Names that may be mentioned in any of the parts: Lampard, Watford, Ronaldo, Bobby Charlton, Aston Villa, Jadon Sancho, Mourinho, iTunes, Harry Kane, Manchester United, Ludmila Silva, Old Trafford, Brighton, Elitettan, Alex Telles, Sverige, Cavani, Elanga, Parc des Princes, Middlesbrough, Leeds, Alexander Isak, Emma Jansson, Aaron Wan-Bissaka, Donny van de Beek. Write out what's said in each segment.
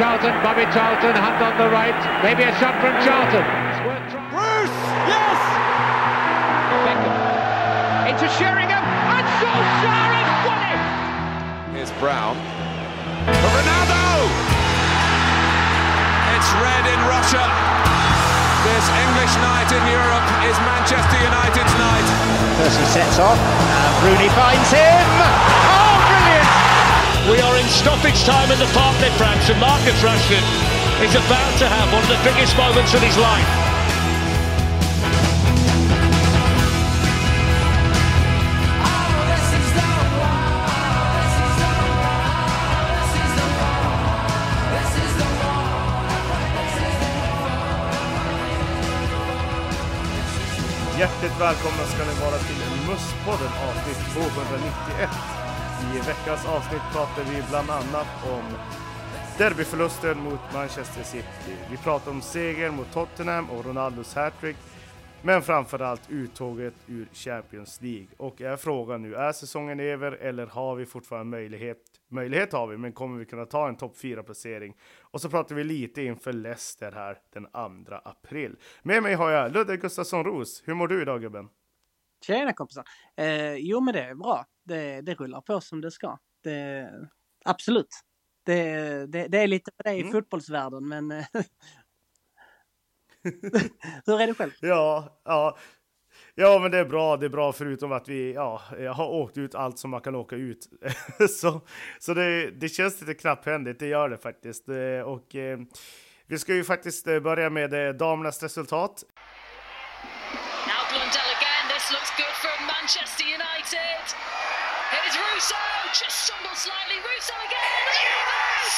Charlton, Bobby Charlton, hand on the right, maybe a shot from Charlton. Bruce, yes! Beckham into Sheringham, and Solskjaer has won it! Here's Brown, for Ronaldo! It's red in Russia. This English night in Europe is Manchester United's night. Percy sets off, and Rooney finds him! Oh, brilliant! We are in stoppage time in the Parc des Princes, and Marcus Rashford is about to have one of the biggest moments of his life. Hjärtligt välkomna ska ni vara till Musspodden avsnitt 291. I veckans avsnitt pratar vi bland annat om derbyförlusten mot Manchester City. Vi pratar om seger mot Tottenham och Ronaldos hattrick. Men framförallt uttåget ur Champions League. Och är frågan nu, är säsongen över eller har vi fortfarande möjlighet? Möjlighet har vi, men kommer vi kunna ta en topp 4-placering? Och så pratar vi lite inför Leicester här den 2 april. Med mig har jag Ludde Gustafsson-Ros. Hur mår du idag, gubben? Tjena kompisar. Jo men det är bra. Det rullar på som det ska. Absolut. Det är lite på det i fotbollsvärlden, men hur är det själv? Ja, men det är bra. Det är bra förutom att vi har åkt ut allt som man kan åka ut. så det känns lite knapphändigt. Det gör det faktiskt. Och vi ska ju faktiskt börja med damernas resultat. Looks good from Manchester United. Here's Russo, just stumbled slightly. Russo again. Yes!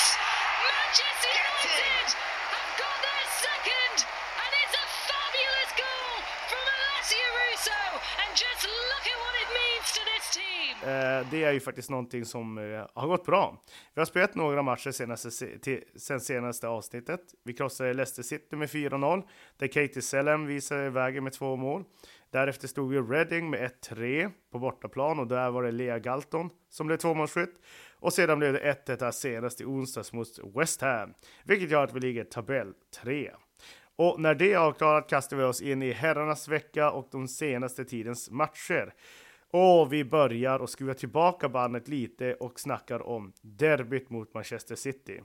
Manchester United have got their second, and it's a fabulous goal from Alessio Russo. And just look at what it means to this team. Det är ju faktiskt någonting som har gått bra. Vi har spelat några matcher sen senaste avsnittet. Vi krossade Leicester City med 4-0. Där Katie Selham visade vägen med 2 mål. Därefter stod ju Reading med 1-3 på bortaplan och där var det Lea Galton som blev 2-målsskytt. Och sedan blev det 1-1 här senast i onsdags mot West Ham, vilket gör att vi ligger tabell 3. Och när det är avklarat kastar vi oss in i herrarnas vecka och de senaste tidens matcher. Och vi börjar och skruvar tillbaka bandet lite och snackar om derbyt mot Manchester City.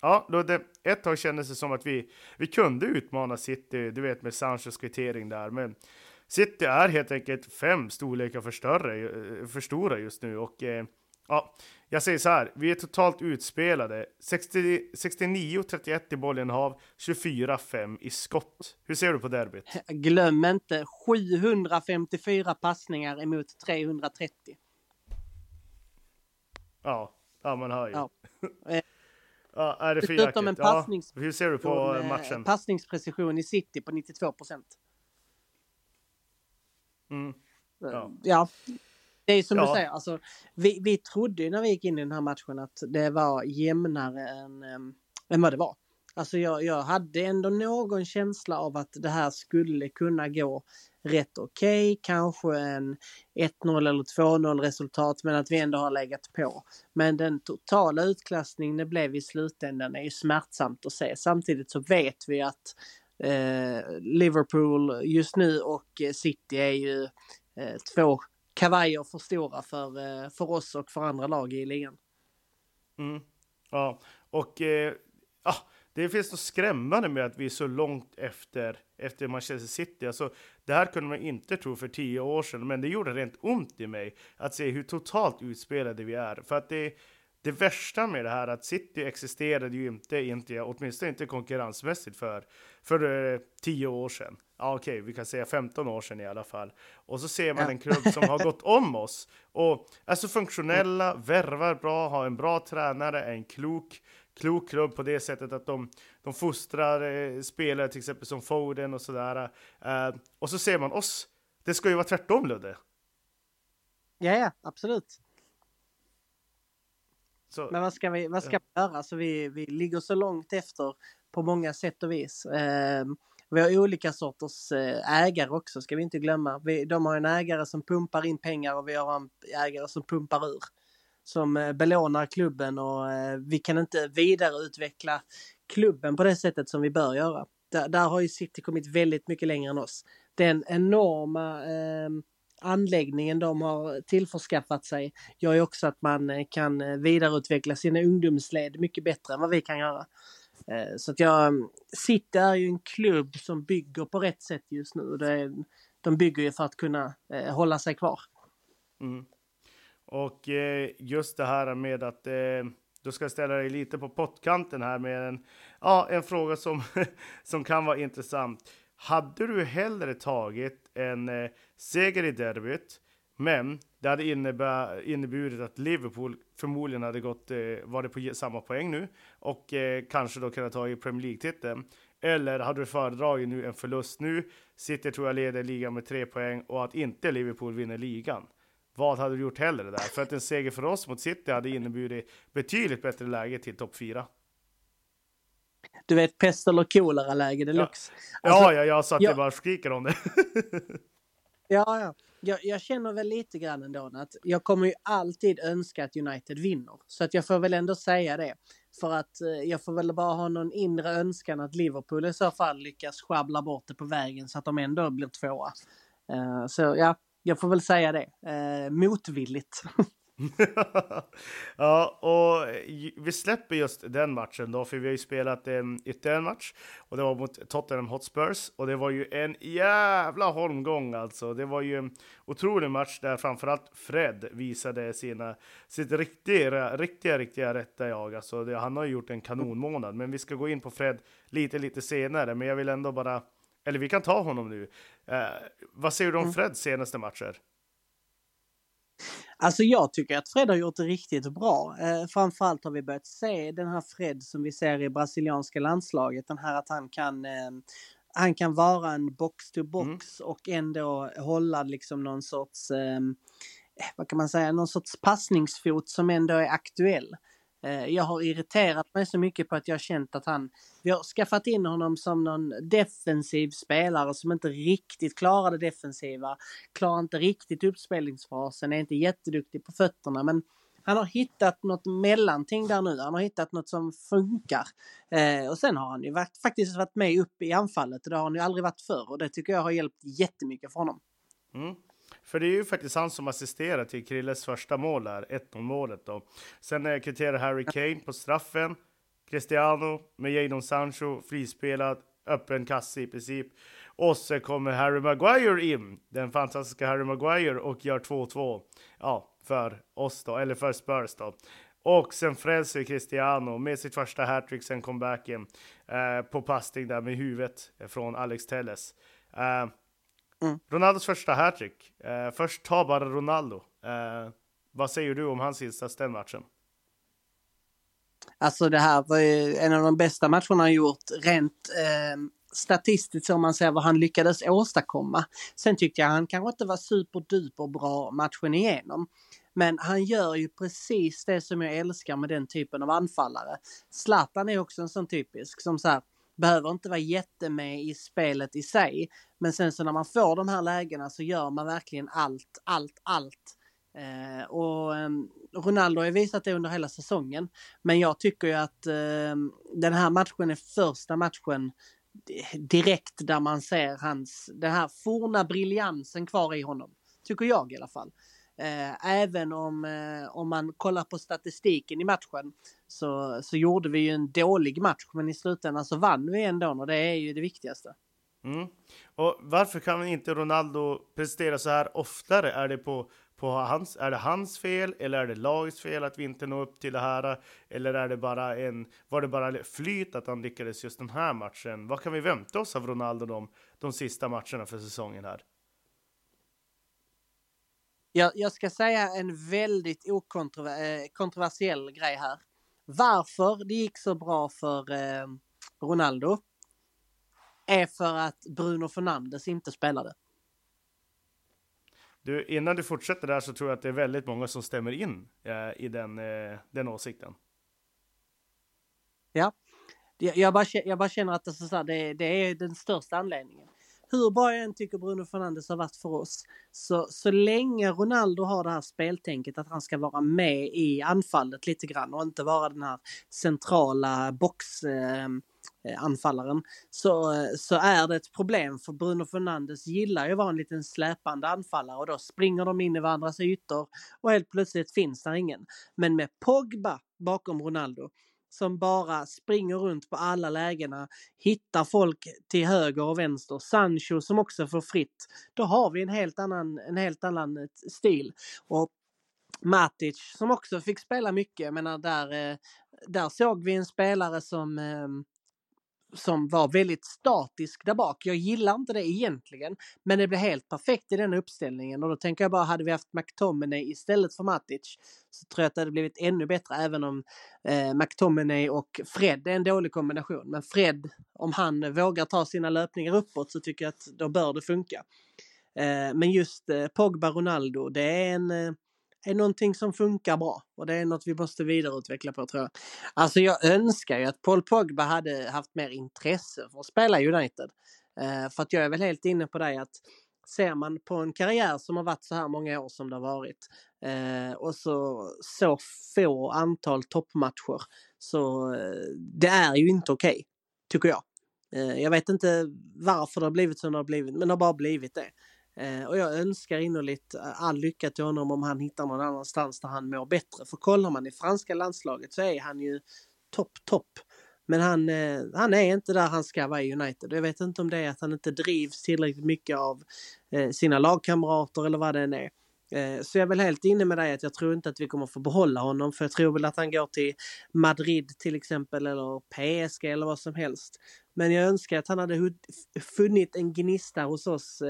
Ja, Ludde, ett tag kändes det som att vi kunde utmana City, du vet med Sanchos kvittering där, men City är helt enkelt 5 storlekar för stora just nu. Och jag säger så här. Vi är totalt utspelade. 69-31 i bollinnehav. 24-5 i skott. Hur ser du på derbyt? Glöm inte 754 passningar emot 330. Ja man hör ju. Ja. Är det förutom en hur ser du på matchen? Passningsprecision i City på 92%. Ja, det är som du säger, alltså, vi trodde ju när vi gick in i den här matchen att det var jämnare än vad det var. Alltså jag hade ändå någon känsla av att det här skulle kunna gå rätt okej. Kanske en 1-0 eller 2-0 resultat, men att vi ändå har legat på. Men den totala utklassningen det blev i slutändan är ju smärtsamt att se. Samtidigt så vet vi att Liverpool just nu och City är ju 2 kavajer för stora för oss och för andra lag i ligan. Ja, och det finns något skrämmande med att vi är så långt efter Manchester City. Alltså, det här kunde man inte tro för 10 år sedan, men det gjorde rent ont i mig att se hur totalt utspelade vi är. För att det värsta med det här att City existerade ju inte åtminstone inte konkurrensmässigt för 10 år sedan. Ja, okej, vi kan säga 15 år sedan i alla fall. Och så ser man en klubb som har gått om oss. Och är så funktionella, värvar bra, har en bra tränare, en klok klubb på det sättet att de fostrar spelare till exempel som Foden och sådär. Och så ser man oss. Det ska ju vara tvärtom, Ludde. Ja, absolut. Men vad ska vi göra? Alltså vi ligger så långt efter på många sätt och vis. Vi har olika sorters ägare också, ska vi inte glömma. De har en ägare som pumpar in pengar och vi har en ägare som pumpar ur. som belånar klubben, och vi kan inte vidareutveckla klubben på det sättet som vi bör göra. Där har ju City kommit väldigt mycket längre än oss. Den enorma anläggningen de har tillförskaffat sig gör ju också att man kan vidareutveckla sina ungdomsled mycket bättre än vad vi kan göra. Så att City är ju en klubb som bygger på rätt sätt just nu. De bygger ju för att kunna hålla sig kvar. Mm. Och just det här med att du ska ställa dig lite på pottkanten här med en fråga som kan vara intressant. Hade du hellre tagit en seger i derbyt, men det hade inneburit att Liverpool förmodligen hade varit på samma poäng nu och kanske då kunde ta i Premier League-titeln? Eller hade du föredragit nu en förlust nu, City tror jag leder ligan med 3 poäng och att inte Liverpool vinner ligan? Vad hade du gjort hellre där? För att en seger för oss mot City hade inneburit betydligt bättre läge till topp 4. Du vet, pest eller kolera läge deluxe. Ja, alltså, jag satt och bara skriker om det. Ja. Jag känner väl lite grann ändå att jag kommer ju alltid önska att United vinner. Så att jag får väl ändå säga det. För att jag får väl bara ha någon inre önskan att Liverpool i så fall lyckas schabbla bort det på vägen så att de ändå blir 2. Så ja, jag får väl säga det. Motvilligt. Ja, och vi släpper just den matchen då, för vi har ju spelat ytterligare en match, och det var mot Tottenham Hotspurs, och det var ju en jävla holmgång alltså. Det var ju en otrolig match där framförallt Fred visade sitt riktiga rätta jag, alltså han har ju gjort en kanonmånad, men vi ska gå in på Fred lite senare, men jag vill ändå bara, eller vi kan ta honom nu. Vad säger du om Freds senaste matcher? Alltså jag tycker att Fred har gjort det riktigt bra. Framförallt har vi börjat se den här Fred som vi ser i brasilianska landslaget. Den här att han kan vara en box-to-box och ändå hålla liksom någon sorts vad kan man säga, någon sorts passningsfot som ändå är aktuell. Jag har irriterat mig så mycket på att jag har känt att vi har skaffat in honom som någon defensiv spelare som inte riktigt klarar det defensiva, klarar inte riktigt uppspelningsfasen, är inte jätteduktig på fötterna, men han har hittat något mellanting där nu, han har hittat något som funkar, och sen har han ju faktiskt varit med upp i anfallet, och det har han ju aldrig varit förr, och det tycker jag har hjälpt jättemycket för honom. Mm. För det är ju faktiskt han som assisterar till Krilles första mål där, 1-0-målet då. Sen kvitterar Harry Kane på straffen, Cristiano med Jadon Sancho, frispelad, öppen kasse i princip. Och så kommer Harry Maguire in, den fantastiska Harry Maguire, och gör 2-2. Ja, för oss då, eller för Spurs då. Och sen frälser Cristiano med sitt första hattrick sen comebacken på passning där med huvudet från Alex Telles. Ronaldos första hattrick. Först tar bara Ronaldo. Vad säger du om hans sista matchen? Alltså det här var ju en av de bästa matcherna han gjort rent statistiskt, om man säger vad han lyckades åstadkomma. Sen tyckte jag han kanske inte var superduper bra matchen igenom. Men han gör ju precis det som jag älskar med den typen av anfallare. Zlatan är också en sån typisk som så här, behöver inte vara jättemed i spelet i sig. Men sen så när man får de här lägena så gör man verkligen allt. Och Ronaldo har visat det under hela säsongen. Men jag tycker ju att den här matchen är första matchen direkt där man ser den här forna briljansen kvar i honom. Tycker jag i alla fall. Även om man kollar på statistiken i matchen så gjorde vi ju en dålig match, men i slutändan så vann vi ändå, och det är ju det viktigaste. Mm. Och varför kan inte Ronaldo prestera så här oftare? Är det är det hans fel, eller är det lagets fel att vi inte når upp till det här, eller är det bara var det bara flyt att han lyckades just den här matchen? Vad kan vi vänta oss av Ronaldo de sista matcherna för säsongen här? Jag ska säga en väldigt kontroversiell grej här. Varför det gick så bra för Ronaldo är för att Bruno Fernandes inte spelade. Du, innan du fortsätter där så tror jag att det är väldigt många som stämmer in i den åsikten. Ja, jag bara känner att det är den största anledningen. hur bra jag än tycker Bruno Fernandes har varit för oss, så länge Ronaldo har det här speltänket att han ska vara med i anfallet lite grann och inte vara den här centrala boxanfallaren, så är det ett problem, för Bruno Fernandes gillar ju att vara en liten släpande anfallare, och då springer de in i varandras ytor och helt plötsligt finns där ingen. Men med Pogba bakom Ronaldo som bara springer runt på alla lägena, hittar folk till höger och vänster, Sancho som också får fritt, då har vi en helt annan stil. Och Matic som också fick spela mycket, jag menar, där såg vi en spelare som var väldigt statisk där bak. Jag gillar inte det egentligen, men det blev helt perfekt i den uppställningen, och då tänker jag bara, hade vi haft McTominay istället för Matic så tror jag att det hade blivit ännu bättre, även om McTominay och Fred är en dålig kombination, men Fred, om han vågar ta sina löpningar uppåt, så tycker jag att då bör det funka. Men just Pogba Ronaldo, det är är någonting som funkar bra, och det är något vi måste vidareutveckla på, tror jag. Alltså jag önskar ju att Paul Pogba hade haft mer intresse för att spela United. För att jag är väl helt inne på det, att ser man på en karriär som har varit så här många år som det har varit, och så få antal toppmatcher, så det är ju inte okej, tycker jag. Jag vet inte varför det har blivit som det har blivit, men det har bara blivit det. Och jag önskar innerligt all lycka till honom om han hittar någon annanstans där han mår bättre. För kollar man i franska landslaget så är han ju topp. Men han är inte där han ska vara i United. Jag vet inte om det är att han inte drivs tillräckligt mycket av sina lagkamrater eller vad det än är. Så jag är väl helt inne med dig att jag tror inte att vi kommer få behålla honom. För jag tror väl att han går till Madrid till exempel, eller PSG eller vad som helst. Men jag önskar att han hade funnit en gnista hos oss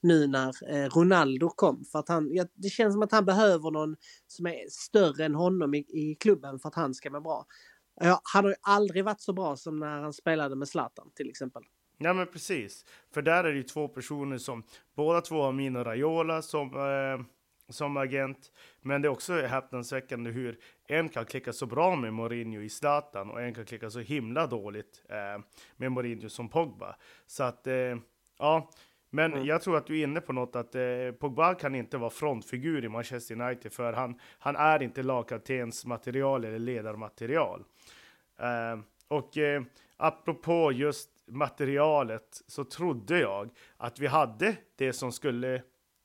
nu när Ronaldo kom. För att det känns som att han behöver någon som är större än honom i klubben för att han ska vara bra. Han har ju aldrig varit så bra som när han spelade med Zlatan till exempel. Ja, men precis, för där är det ju två personer som, båda två har Mino Raiola som agent, men det är också häpnadsväckande hur en kan klicka så bra med Mourinho i Zlatan och en kan klicka så himla dåligt med Mourinho som Pogba. Så att, ja, men jag tror att du är inne på något, att Pogba kan inte vara frontfigur i Manchester United, för han är inte lagkaptens material eller ledarmaterial. Och apropå just materialet, så trodde jag att vi hade det som skulle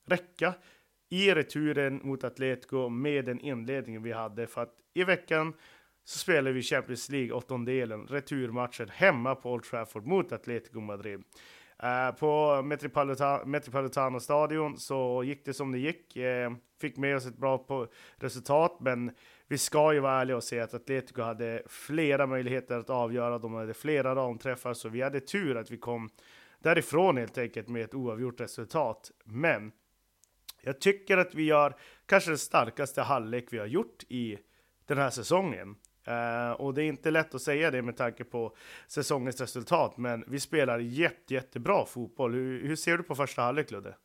räcka i returen mot Atletico med den inledningen vi hade, för att i veckan så spelar vi Champions League åttondelen, returmatchen hemma på Old Trafford mot Atletico Madrid. På Metropolitano-stadion så gick det som det gick, fick med oss ett bra resultat, men vi ska ju vara ärliga och säga att Atletico hade flera möjligheter att avgöra. De hade flera ramträffar, så vi hade tur att vi kom därifrån helt enkelt med ett oavgjort resultat. Men jag tycker att vi gör kanske den starkaste halvlek vi har gjort i den här säsongen. Och det är inte lätt att säga det med tanke på säsongens resultat, men vi spelar jättebra fotboll. Hur ser du på första halvlek, Ludde?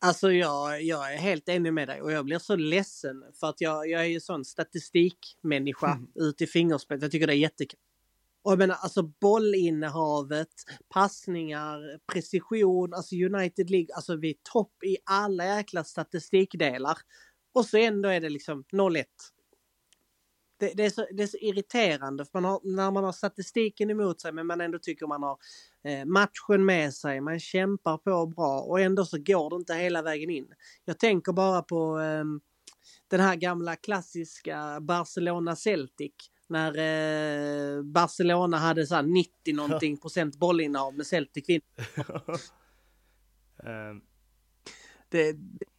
Alltså jag är helt enig med dig, och jag blir så ledsen för att jag är ju sån statistikmänniska ut i fingerspel. Jag tycker det är jättekul. Och jag menar, alltså bollinnehavet, passningar, precision, alltså United League, alltså vi är topp i alla jäkla statistikdelar. Och så ändå är det liksom 0-1. Det är så irriterande, för när man har statistiken emot sig men man ändå tycker man har matchen med sig, man kämpar på bra och ändå så går det inte hela vägen in. Jag tänker bara på den här gamla klassiska Barcelona-Celtic, när Barcelona hade så 90% bollinnehav med Celtic vinner.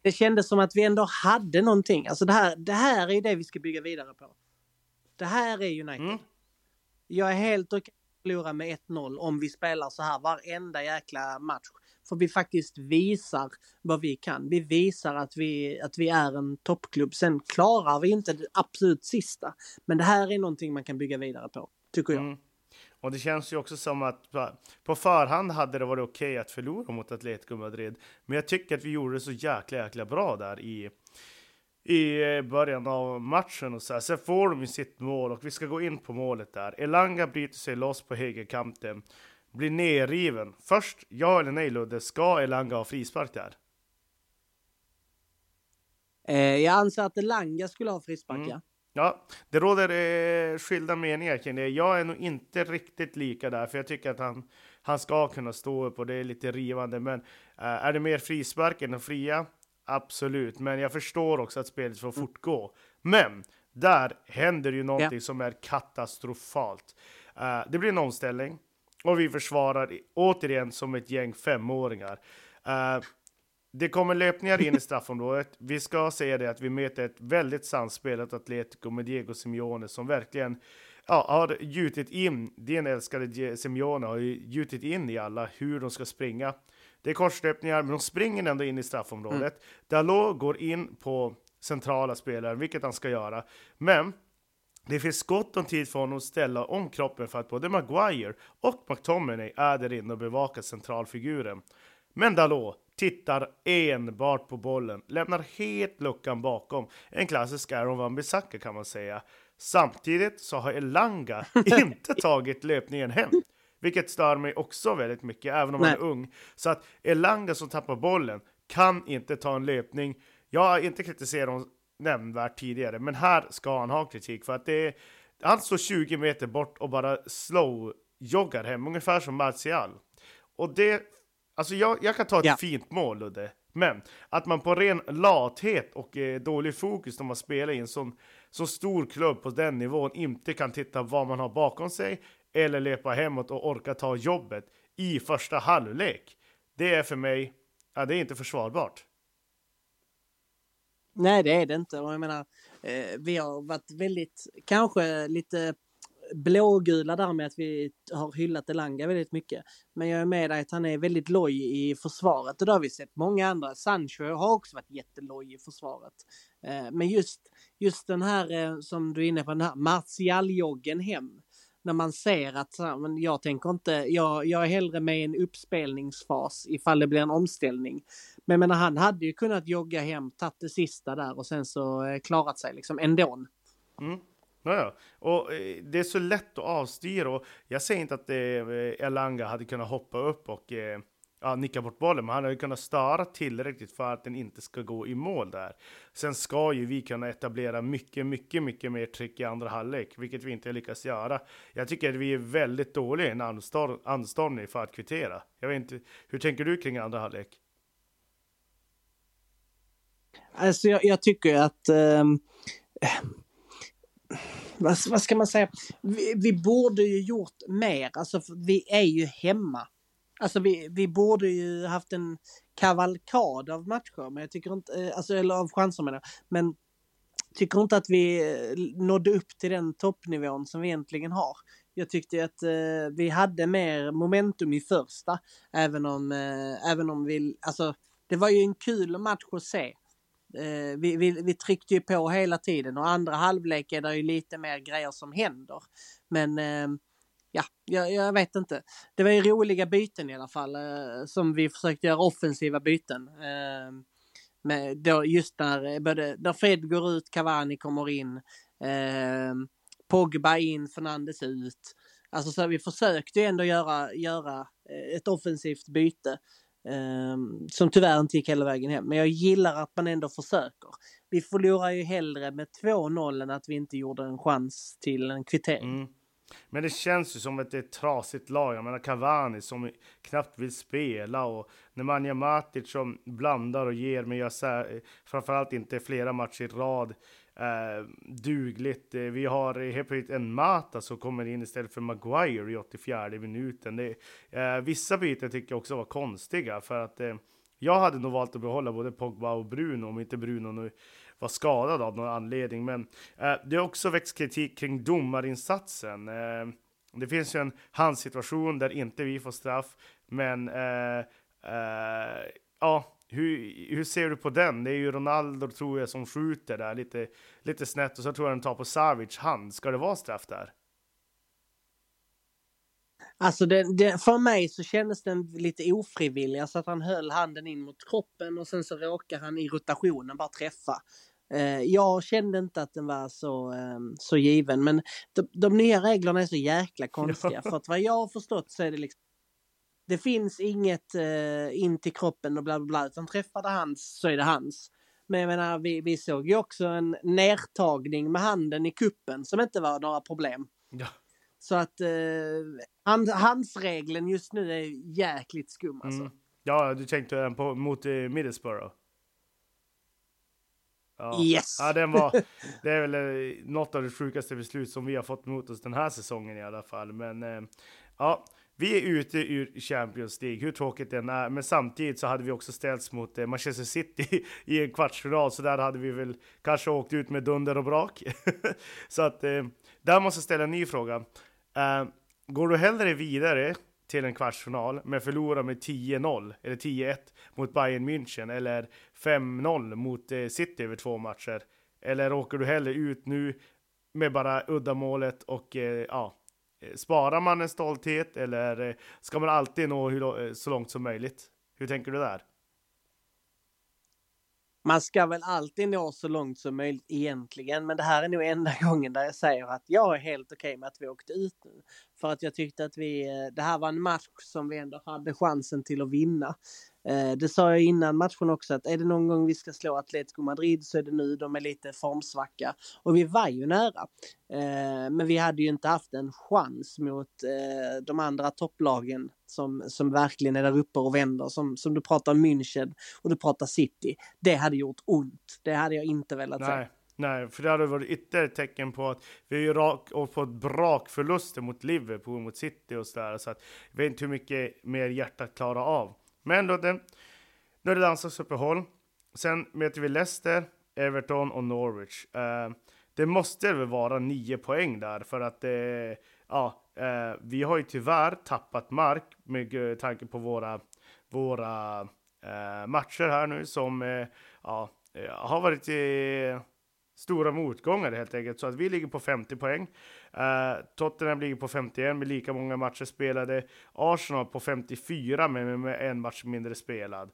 Det kändes som att vi ändå hade någonting. Alltså det här är ju det vi ska bygga vidare på. Det här är United. Jag är helt okej att förlora med 1-0 om vi spelar så här varenda jäkla match. För vi faktiskt visar vad vi kan. Vi visar att vi är en toppklubb. Sen klarar vi inte det absolut sista. Men det här är någonting man kan bygga vidare på, tycker jag. Och det känns ju också som att på förhand hade det varit okej att förlora mot Atletico Madrid. Men jag tycker att vi gjorde det så jäkla bra där i början av matchen. Och så här. Sen får de ju sitt mål och vi ska gå in på målet där. Elanga bryter sig loss på högerkanten. blir nerriven. Först, ja eller nej Ludde, ska Elanga ha frispark där? Jag anser att Elanga skulle ha frispark, ja. Ja, det råder skilda meningar kring det. Jag är nog inte riktigt lika där, för jag tycker att han ska kunna stå upp och det är lite rivande. Men är det mer frispark än fria? Absolut, men jag förstår också att spelet får fortgå. Men där händer ju någonting som är katastrofalt. Det blir en omställning och vi försvarar återigen som ett gäng femåringar. Det kommer löpningar in i straffområdet. Vi ska säga det att vi möter ett väldigt samspelat Atletico med Diego Simeone som verkligen har gjutit in. Din älskade Simeone har ju gjutit in i alla hur de ska springa. Det är korslöpningar, men de springer ändå in i straffområdet. Dalot går in på centrala spelare, vilket han ska göra. Men det finns gott om tid för honom att ställa om kroppen för att både Maguire och McTominay är där inne och bevakar centralfiguren. Men Dalot tittar enbart på bollen, lämnar helt luckan bakom. En klassisk Aaron Wan-Bissaka kan man säga. Samtidigt så har Elanga inte tagit löpningen hem, vilket stör mig också väldigt mycket, även om han är ung. Så att Elanga som tappar bollen kan inte ta en löpning. Jag har inte kritiserat honom nämnvärt tidigare, men här ska han ha kritik för att han står 20 meter bort och bara slow-joggar hem, ungefär som Martial. Och det, alltså jag kan ta ett fint mål, Ludde, men att man på ren lathet och dålig fokus när man spelar i en så stor klubb på den nivån inte kan titta vad man har bakom sig eller löpa hemåt och orka ta jobbet i första halvlek. Det är för mig, det är inte försvarbart. Nej, det är det inte. Och jag menar, vi har varit väldigt, kanske lite blågula där med att vi har hyllat Elanga väldigt mycket. Men jag är med dig att han är väldigt loj i försvaret. Och då har vi sett många andra. Sancho har också varit jätteloj i försvaret. Men just den här, som du är inne på, den här Martial-joggen hem. När man ser att jag tänker inte, jag är hellre med i en uppspelningsfas ifall det blir en omställning. Men han hade ju kunnat jogga hem, tagit det sista där och sen så klarat sig liksom ändå. Ja. Och det är så lätt att avstyra, och jag säger inte att Elanga hade kunnat hoppa upp och nicka bort bollen, men han har ju kunnat störa tillräckligt för att den inte ska gå i mål där. Sen ska ju vi kunna etablera mycket, mycket, mycket mer tryck i andra halvlek, vilket vi inte lyckas göra. Jag tycker att vi är väldigt dåliga i en anstormning för att kvittera. Jag vet inte, hur tänker du kring andra halvlek? Alltså jag tycker att vad ska man säga? Vi borde ju gjort mer. Alltså vi är ju hemma. Alltså vi borde ju haft en kavalkad av matcher, men jag tycker inte, alltså, eller av chanser menar jag, men tycker inte att vi nådde upp till den toppnivån som vi egentligen har. Jag tyckte att vi hade mer momentum i första, även om vi, alltså det var ju en kul match att se. Vi tryckte ju på hela tiden, och andra halvlek är det ju lite mer grejer som händer, men jag vet inte. Det var ju roliga byten i alla fall, som vi försökte göra offensiva byten. Med då just där Fred går ut, Cavani kommer in, Pogba in, Fernandes ut. Alltså så vi försökte ju ändå göra ett offensivt byte som tyvärr inte gick hela vägen hem. Men jag gillar att man ändå försöker. Vi förlorar ju hellre med 2-0 än att vi inte gjorde en chans till en kvittering. Men det känns ju som att det är ett trasigt lag. Jag menar Cavani som knappt vill spela, och Nemanja Matić som blandar och ger, men jag framförallt inte flera matcher i rad dugligt. Vi har helt plötsligt en Mata som kommer in istället för Maguire i 84 minuten. Vissa bitar tycker jag också var konstiga, för att jag hade nog valt att behålla både Pogba och Bruno om inte Bruno nu var skadad av någon anledning. Men det har också växt kritik kring domarinsatsen. Det finns ju en handsituation där inte vi får straff. Men hur ser du på den? Det är ju Ronaldo, tror jag, som skjuter där lite snett. Och så tror jag den tar på Savic hand. Ska det vara straff där? Alltså för mig så kändes den lite ofrivillig. Alltså att han höll handen in mot kroppen och sen så råkar han i rotationen bara träffa. Jag kände inte att den var så given. Men de nya reglerna är så jäkla konstiga. För att vad jag har förstått så är det liksom det finns inget in till kroppen och bla bla bla, utan träffade hans så är det hans. Men jag menar, vi såg ju också en nertagning med handen i kuppen som inte var några problem. Ja. Så att handsregeln just nu är jäkligt skum alltså. Mm. Ja, du tänkte på mot Middlesbrough. Ja. Yes. Ja, det är väl något av det sjukaste beslut som vi har fått mot oss den här säsongen i alla fall. Men ja, vi är ute ur Champions League, hur tråkigt det är. Men samtidigt så hade vi också ställts mot Manchester City i en kvartsfinal. Så där hade vi väl kanske åkt ut med dunder och brak. Så att där måste jag ställa en ny fråga. Går du hellre vidare till en kvartsfinal men förlorar med 10-0 eller 10-1 mot Bayern München eller 5-0 mot City över 2 matcher? Eller åker du hellre ut nu med bara uddamålet och ja, sparar man en stolthet eller ska man alltid nå så långt som möjligt? Hur tänker du där? Man ska väl alltid nå så långt som möjligt egentligen, men det här är nog enda gången där jag säger att jag är helt okej med att vi åkte ut nu. För att jag tyckte att det här var en match som vi ändå hade chansen till att vinna. Det sa jag innan matchen också, att är det någon gång vi ska slå Atletico Madrid så är det nu, de är lite formsvacka. Och vi var ju nära. Men vi hade ju inte haft en chans mot de andra topplagen som verkligen är där uppe och vänder. Som du pratar München och du pratar City. Det hade gjort ont. Det hade jag inte velat säga. Nej, för det hade varit ytterligare tecken på att vi har fått brakförluster mot Liverpool, mot City och sådär. Så att jag vet inte hur mycket mer hjärtat klarar av. Men då, då är det landslagsuppehåll. Sen möter vi Leicester, Everton och Norwich. Det måste väl vara 9 poäng där. För att vi har ju tyvärr tappat mark med tanke på våra matcher här nu. Som har varit stora motgångar helt enkelt. Så att vi ligger på 50 poäng. Tottenham ligger på 51 med lika många matcher spelade. Arsenal på 54 med en match mindre spelad.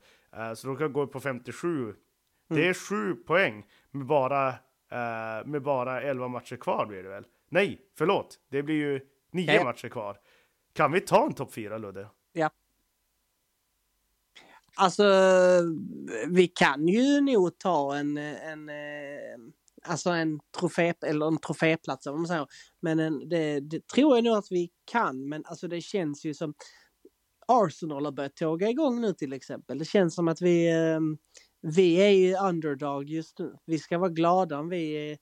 Så de kan gå på 57. Det är 7 poäng med bara 11 matcher kvar blir det väl. Nej, förlåt. Det blir ju 9 matcher kvar. Kan vi ta en topp 4, Ludde? Ja. Alltså, vi kan ju nog ta en trofé eller en troféplats om man säger. Men det tror jag nog att vi kan, men alltså det känns ju som Arsenal har börjat tåga igång nu till exempel. Det känns som att vi är ju underdog just nu. Vi ska vara glada om vi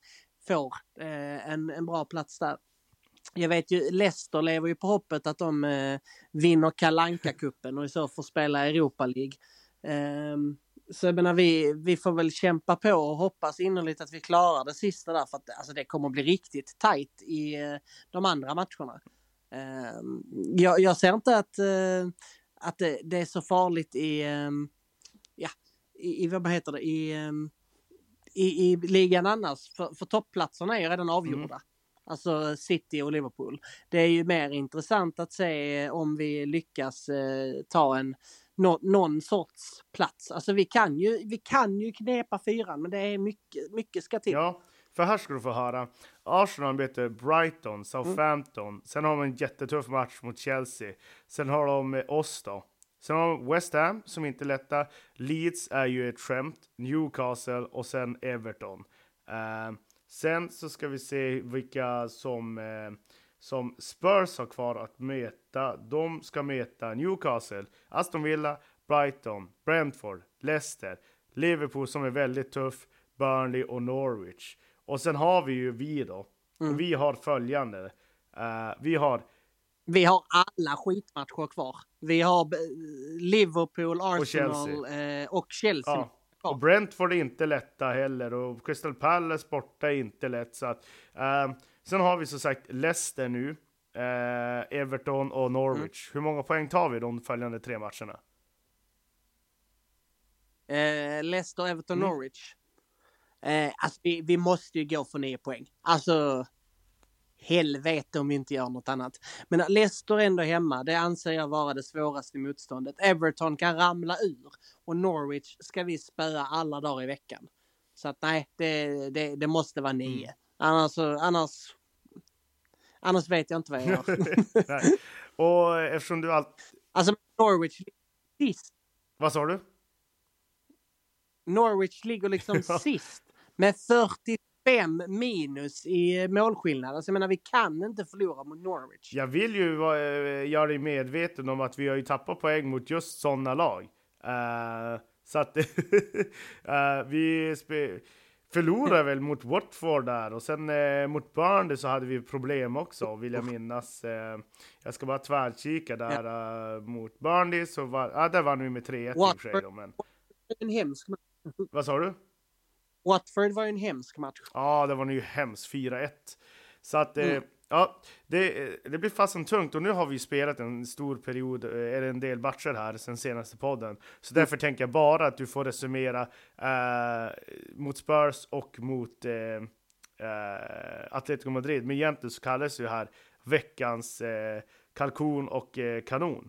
får en bra plats där. Jag vet ju, Leicester lever ju på hoppet att de vinner Kalanka-kuppen och så får spela Europa League. Så jag menar, vi får väl kämpa på och hoppas innerligt att vi klarar det sista där, för att alltså, det kommer att bli riktigt tajt i de andra matcherna. Jag ser inte att det är så farligt i ligan annars, för toppplatserna är ju redan avgjorda. Alltså City och Liverpool. Det är ju mer intressant att se om vi lyckas ta någon sorts plats. Alltså vi kan ju knepa 4, men det är mycket ska till. Ja, för här ska du få höra. Arsenal möter Brighton, Southampton. Sen har de en jättetuff match mot Chelsea. Sen har de oss då. Sen har de West Ham som inte lättar. Leeds är ju ett skämt. Newcastle och sen Everton. Sen så ska vi se vilka som Spurs har kvar att möta. De ska möta Newcastle, Aston Villa, Brighton, Brentford, Leicester, Liverpool som är väldigt tuff, Burnley och Norwich. Och sen har vi ju då. Och vi har följande. Vi har alla skitmatcher kvar. Vi har Liverpool, Arsenal och Chelsea. Ja. Och Brentford är inte lätta heller. Och Crystal Palace borta är inte lätt. Så att, sen har vi så sagt Leicester nu. Everton och Norwich. Hur många poäng tar vi de följande 3 matcherna? Leicester, Everton, Norwich. Alltså, vi måste ju gå för 9 poäng. Alltså, helvete om vi inte gör något annat. Men Leicester ändå hemma, det anser jag vara det svåraste motståndet. Everton kan ramla ur och Norwich ska vi spöa alla dagar i veckan. Så att nej, det måste vara 9. Annars vet jag inte vad jag gör. Och eftersom du Alltså Norwich ligger sist. Vad sa du? Norwich ligger liksom sist med 45 minus i målskillnad. Alltså jag menar, vi kan inte förlora mot Norwich. Jag vill ju göra dig medveten om att vi har ju tappat poäng mot just sådana lag. Så att vi förlorade väl mot Watford där. Och sen mot Burnley så hade vi problem också, vill jag minnas. Jag ska bara tvärkika där. Mot Burnley så där vann vi med 3-1. Watford var en hemsk match. Vad sa du? Watford var en hemsk match. Ja, det var ju hemskt. 4-1. Så att ja, det blir fast en tungt. Och nu har vi spelat en stor period, eller en del matcher här sen senaste podden. Så därför tänker jag bara att du får resumera mot Spurs och mot Atletico Madrid. Men egentligen så kallas ju här veckans kalkon och kanon.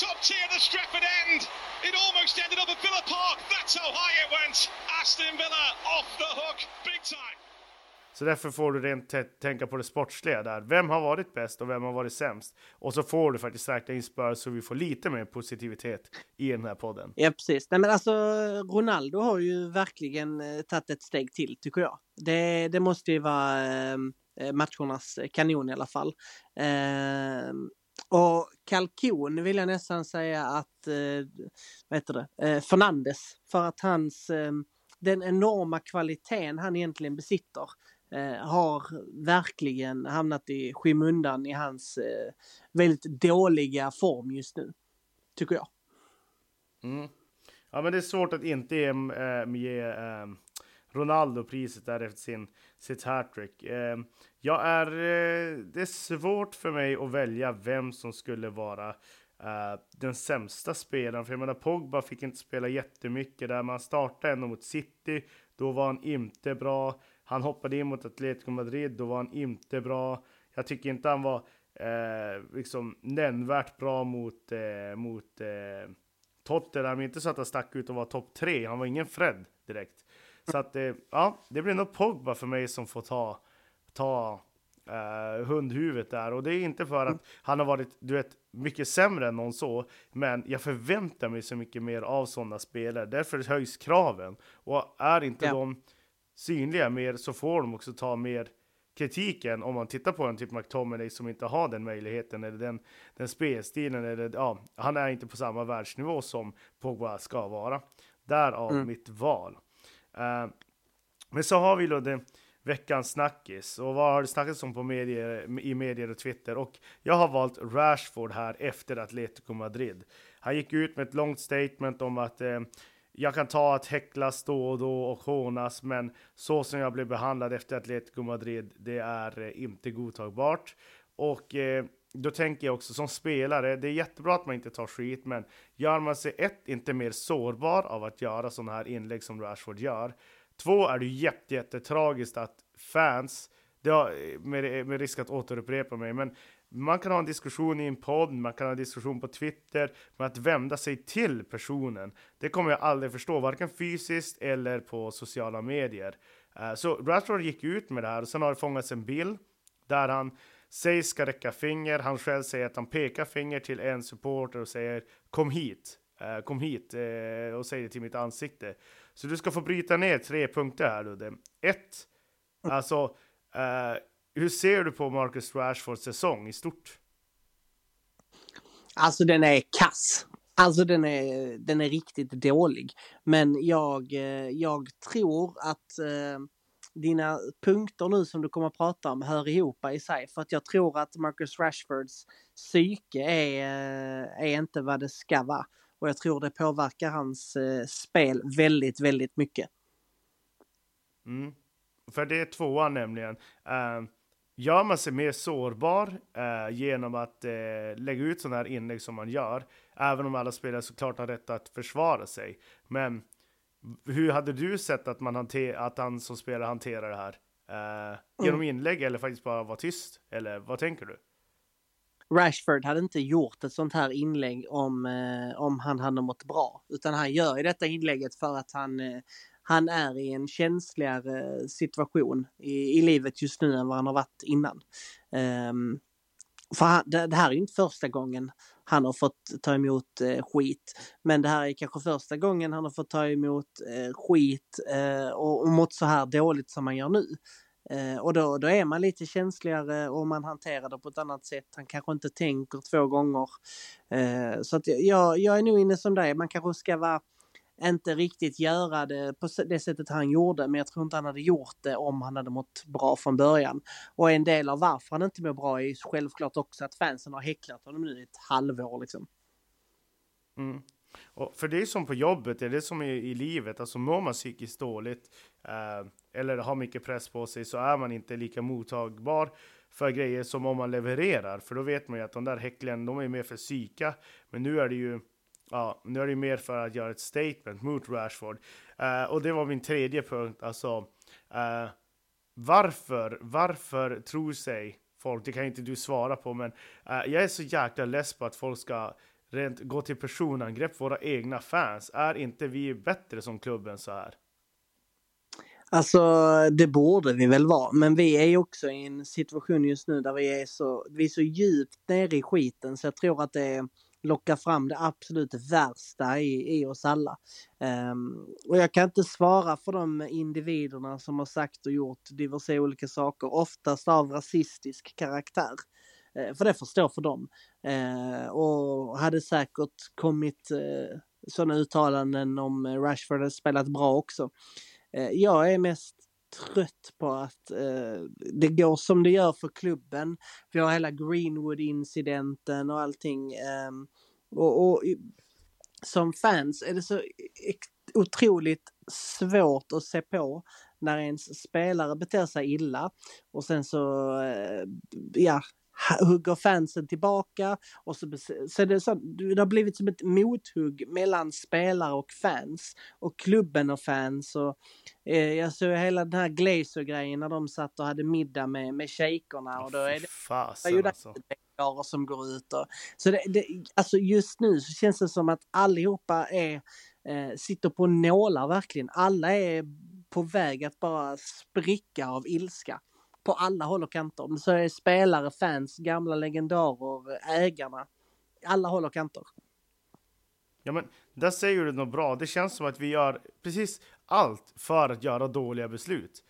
Top tier, the Stratford end. It almost ended up at Villa Park. That's how high it went. Aston Villa off the hook, big time. Så därför får du rent tänka på det sportsliga där. Vem har varit bäst och vem har varit sämst? Och så får du faktiskt räkna in Spurs så vi får lite mer positivitet i den här podden. Ja, precis. Nej, men alltså Ronaldo har ju verkligen tagit ett steg till, tycker jag. Det måste ju vara matchernas kanon i alla fall. Och kalkon vill jag nästan säga att Fernandes, för att hans den enorma kvaliteten han egentligen besitter har verkligen hamnat i skymundan i hans väldigt dåliga form just nu, tycker jag. Mm. Ja, men det är svårt att inte ge Ronaldo priset där efter sitt hattrick. Det är svårt för mig att välja vem som skulle vara den sämsta spelaren. För jag menar, Pogba fick inte spela jättemycket där. Man startade ändå mot City, då var han inte bra. Han hoppade in mot Atletico Madrid, då var han inte bra. Jag tycker inte han var liksom nämnvärt bra mot Tottenham. Inte så att han stack ut och var topp 3. Han var ingen Fred direkt. Så att, det blir nog Pogba för mig som får ta hundhuvudet där. Och det är inte för att han har varit, du vet, mycket sämre än någon så. Men jag förväntar mig så mycket mer av sådana spelare. Därför höjs kraven. Och är inte de synliga mer så får de också ta mer kritiken. Om man tittar på en typ McTominay som inte har den möjligheten eller den spelstilen. Eller, han är inte på samma världsnivå som Pogba ska vara. Därav mitt val. Men så har vi då veckans snackis. Och vad har det snackats om på medier och Twitter? Och jag har valt Rashford här efter Atletico Madrid. Han gick ut med ett långt statement om att jag kan ta att häcklas då och då och hånas, men så som jag blev behandlad efter Atletico Madrid, det är inte godtagbart. Och då tänker jag också som spelare, det är jättebra att man inte tar skit, men gör man sig inte mer sårbar av att göra sådana här inlägg som Rashford gör. 2 är det jättetragiskt att fans, det har, med risk att återupprepa mig, men man kan ha en diskussion i en podd, man kan ha en diskussion på Twitter, men att vända sig till personen, det kommer jag aldrig förstå, varken fysiskt eller på sociala medier. Så Rashford gick ut med det här och sen har det fångats en bild där han säger ska räcka finger. Han själv säger att han pekar finger till en supporter och säger kom hit och säger det till mitt ansikte. Så du ska få bryta ner 3 punkter här, Ludde. 1. Alltså, hur ser du på Marcus Rashfords säsong i stort? Alltså den är kass. Alltså den är riktigt dålig. Men jag tror att dina punkter nu som du kommer att prata om hör ihop i sig, för att jag tror att Marcus Rashfords psyke är inte vad det ska vara, och jag tror det påverkar hans spel väldigt, väldigt mycket. För det är 2:an nämligen. Gör man sig mer sårbar genom att lägga ut sådana här inlägg som man gör, även om alla spelare såklart har rätt att försvara sig, men hur hade du sett att att han som spelare hanterar det här? Genom inlägg eller faktiskt bara vara tyst? Eller vad tänker du? Rashford hade inte gjort ett sånt här inlägg om han hade mått bra. Utan han gör i detta inlägget för att han är i en känsligare situation i livet just nu än vad han har varit innan. För det här är ju inte första gången han har fått ta emot skit. Men det här är kanske första gången han har fått ta emot skit och mått så här dåligt som han gör nu. Och då är man lite känsligare och man hanterar det på ett annat sätt. Han kanske inte tänker två gånger. Så att jag är nog inne som det. Man kanske ska inte riktigt göra det på det sättet han gjorde, men jag tror inte han hade gjort det om han hade mått bra från början. Och en del av varför han inte mår bra är självklart också att fansen har häcklat honom nu i ett halvår liksom. Mm. Och för det är som på jobbet, det är det som är i livet. Alltså mår man psykiskt dåligt eller har mycket press på sig, så är man inte lika mottagbar för grejer som om man levererar. För då vet man ju att de där häcklen, de är mer för psyka. Men nu är det ju mer för att göra ett statement mot Rashford. Och det var min tredje punkt. Alltså, varför tror sig folk? Det kan inte du svara på, men jag är så jäkla less på att folk ska rent gå till personangrepp, våra egna fans. Är inte vi bättre som klubben så här? Alltså, det borde vi väl vara. Men vi är ju också i en situation just nu där vi är så djupt nere i skiten, så jag tror att det lockar fram det absolut värsta i oss alla. Och jag kan inte svara för de individerna som har sagt och gjort diverse olika saker, oftast av rasistisk karaktär. För det förstår för dem. Och hade säkert kommit sådana uttalanden om Rashford hade spelat bra också. Jag är mest trött på att det går som det gör för klubben. Vi har hela Greenwood-incidenten och allting. Och som fans är det så otroligt svårt att se på när ens spelare beter sig illa. Och sen så hugger fansen tillbaka, och så det är så, det har blivit som ett mothugg mellan spelare och fans och klubben och fans. Och jag såg hela den här Glazer-grejen när de satt och hade middag med tjejkorna, och då är det ju alltså som går ut och, så det, alltså just nu så känns det som att allihopa är sitter på nålar verkligen. Alla är på väg att bara spricka av ilska på alla håll och kanter. Så är spelare, fans, gamla legendarer, ägarna. Alla håll och kanter. Ja, men där säger du något bra. Det känns som att vi gör precis allt för att göra dåliga beslut.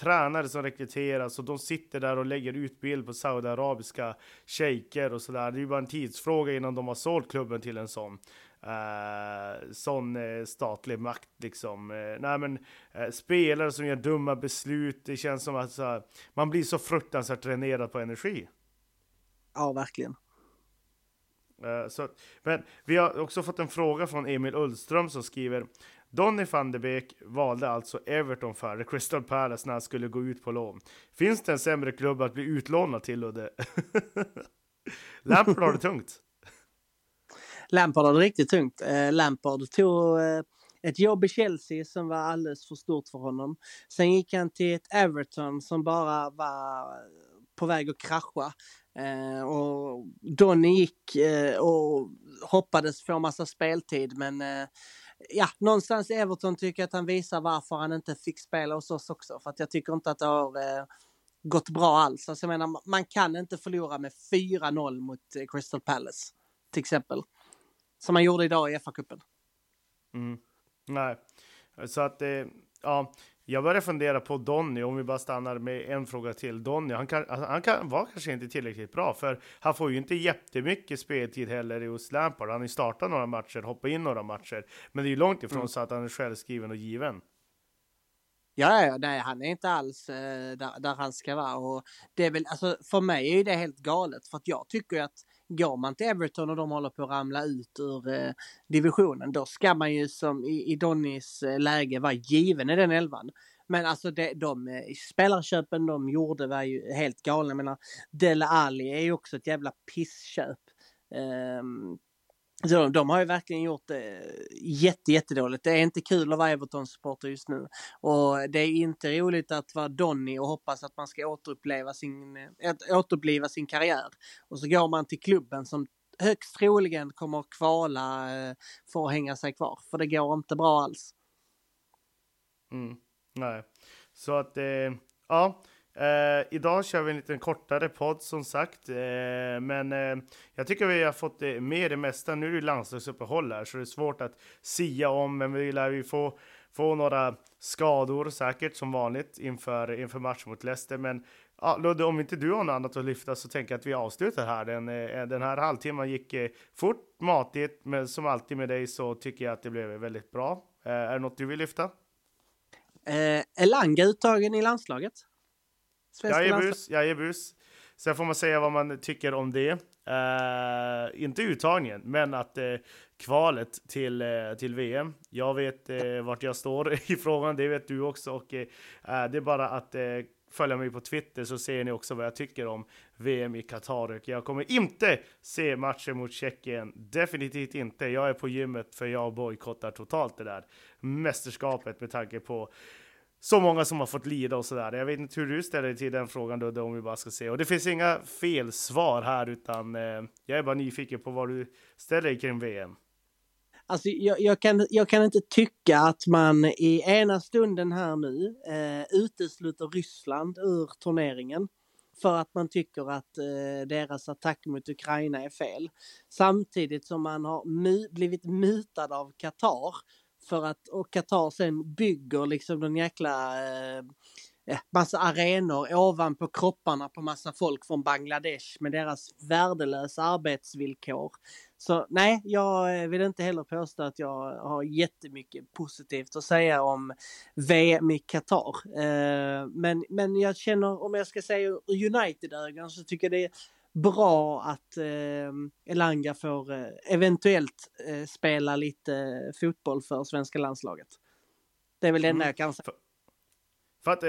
Tränare som rekryteras och de sitter där och lägger ut bild på saudarabiska shejker och sådär. Det är ju bara en tidsfråga innan de har sålt klubben till en sån statlig makt liksom. Spelare som gör dumma beslut. Det känns som att man blir så fruktansvärt dränerad på energi. Ja, verkligen. Men vi har också fått en fråga från Emil Ullström som skriver: Donny van de Beek valde alltså Everton före Crystal Palace när han skulle gå ut på lån. Finns det en sämre klubb att bli utlånad till? Och det? Lampard har det tungt. Lampard hade riktigt tungt. Lampard tog ett jobb i Chelsea som var alldeles för stort för honom. Sen gick han till ett Everton som bara var på väg att krascha. Och Donny gick och hoppades få massa speltid. Men någonstans Everton tycker att han visar varför han inte fick spela hos oss också. För att jag tycker inte att det har gått bra alls. Alltså, jag menar, man kan inte förlora med 4-0 mot Crystal Palace till exempel, som man gjorde idag i FA-cupen. Mm. Nej, så att jag börjar fundera på Donny, om vi bara stannar med en fråga till Donny. Han var kanske inte tillräckligt bra, för han får ju inte jättemycket speltid heller i Lampard. Han har ju startat några matcher, hoppat in några matcher, men det är ju långt ifrån så att han är självskriven och given. Ja, nej, han är inte alls där han ska vara, och det är väl, alltså, för mig är ju det helt galet, för att jag tycker att går man till Everton och de håller på att ramla ut ur divisionen, då ska man ju som i Donnys läge vara given i den elvan. Men alltså de spelarköpen de gjorde var ju helt galna. Jag menar, Dele Alli är ju också ett jävla pissköp. Så de har ju verkligen gjort det jättedåligt. Det är inte kul att vara Everton-supporter just nu. Och det är inte roligt att vara Donny och hoppas att man ska återuppleva sin karriär. Och så går man till klubben som högst troligen kommer att kvala för att hänga sig kvar. För det går inte bra alls. Mm, nej. Så att, ja... idag kör vi en liten kortare podd som sagt, men jag tycker vi har fått med det mesta. Nu är det landslagsuppehåll här, så det är svårt att sia om, men vi lär ju få några skador säkert som vanligt inför match mot Leicester. Men ja, Ludde, om inte du har något annat att lyfta så tänker jag att vi avslutar här. Den här halvtimman gick fort, matigt, men som alltid med dig så tycker jag att det blev väldigt bra. Är det något du vill lyfta? Elanga uttagen i landslaget. Jag är bus. Sen får man säga vad man tycker om det. Inte uttagningen, men att kvalet till VM. Jag vet vart jag står i frågan, det vet du också. Och det är bara att följa mig på Twitter så ser ni också vad jag tycker om VM i Katar. Jag kommer inte se matchen mot Tjeckien. Definitivt inte. Jag är på gymmet för jag bojkottar totalt det där mästerskapet med tanke på så många som har fått lida och sådär. Jag vet inte hur du ställer dig till den frågan då, om vi bara ska se. Och det finns inga fel svar här, utan jag är bara nyfiken på vad du ställer dig kring VM. Alltså jag kan inte tycka att man i ena stunden här nu utesluter Ryssland ur turneringen. För att man tycker att deras attack mot Ukraina är fel. Samtidigt som man har blivit mutad av Katar. Och Katar sen bygger liksom den jäkla massa arenor ovanpå kropparna på massa folk från Bangladesh med deras värdelösa arbetsvillkor. Så nej, jag vill inte heller påstå att jag har jättemycket positivt att säga om VM i Katar. Men jag känner, om jag ska säga United-ögon, så tycker jag det är bra att Elanga får eventuellt spela lite fotboll för svenska landslaget. Det är väl det jag kan säga. För att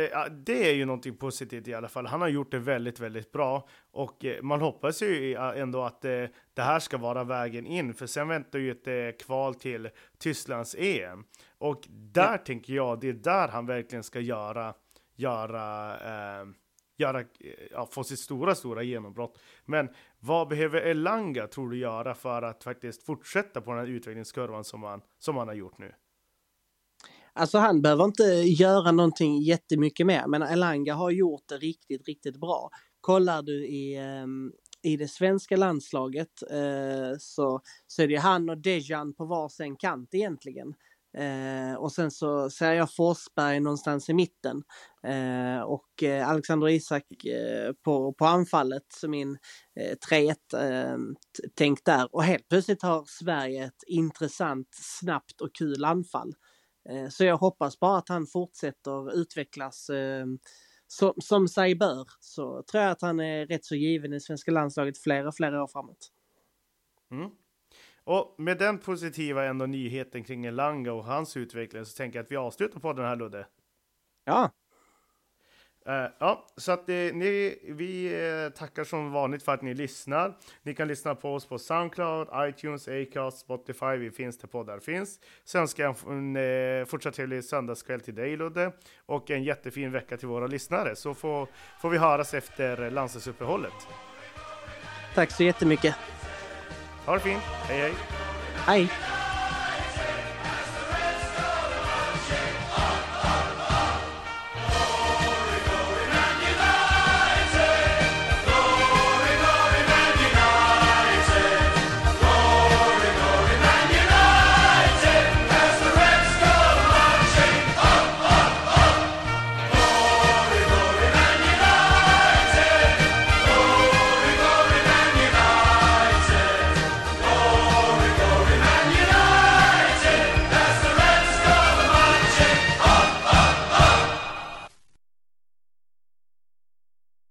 det är ju någonting positivt i alla fall. Han har gjort det väldigt, väldigt bra. Och man hoppas ju ändå att det här ska vara vägen in. För sen väntar ju ett kval till Tysklands EM. Och där tänker jag, det är där han verkligen ska få sitt stora genombrott. Men vad behöver Elanga, tror du, göra för att faktiskt fortsätta på den här utvecklingskurvan som han har gjort nu? Alltså han behöver inte göra någonting jättemycket mer, men Elanga har gjort det riktigt, riktigt bra. Kollar du i det svenska landslaget så är det han och Dejan på varsin kant egentligen. Och sen så ser jag Forsberg någonstans i mitten och Alexander Isak på anfallet som min 3-1 tänkt där, och helt plötsligt har Sverige ett intressant, snabbt och kul anfall, så jag hoppas bara att han fortsätter utvecklas som sig bör, så tror jag att han är rätt så given i svenska landslaget flera år framåt. Och med den positiva ändå nyheten kring Elanga och hans utveckling så tänker jag att vi avslutar på den här, Ludde. Ja. Ja, så att vi tackar som vanligt för att ni lyssnar. Ni kan lyssna på oss på Soundcloud, iTunes, Acast, Spotify. Vi finns där poddar finns. Sen ska jag fortsätta till söndagskväll till dig, Ludde. Och en jättefin vecka till våra lyssnare. Så får vi höras efter landslagsuppehållet. Tack så jättemycket. Ha det fint. Hej, hej. Hej.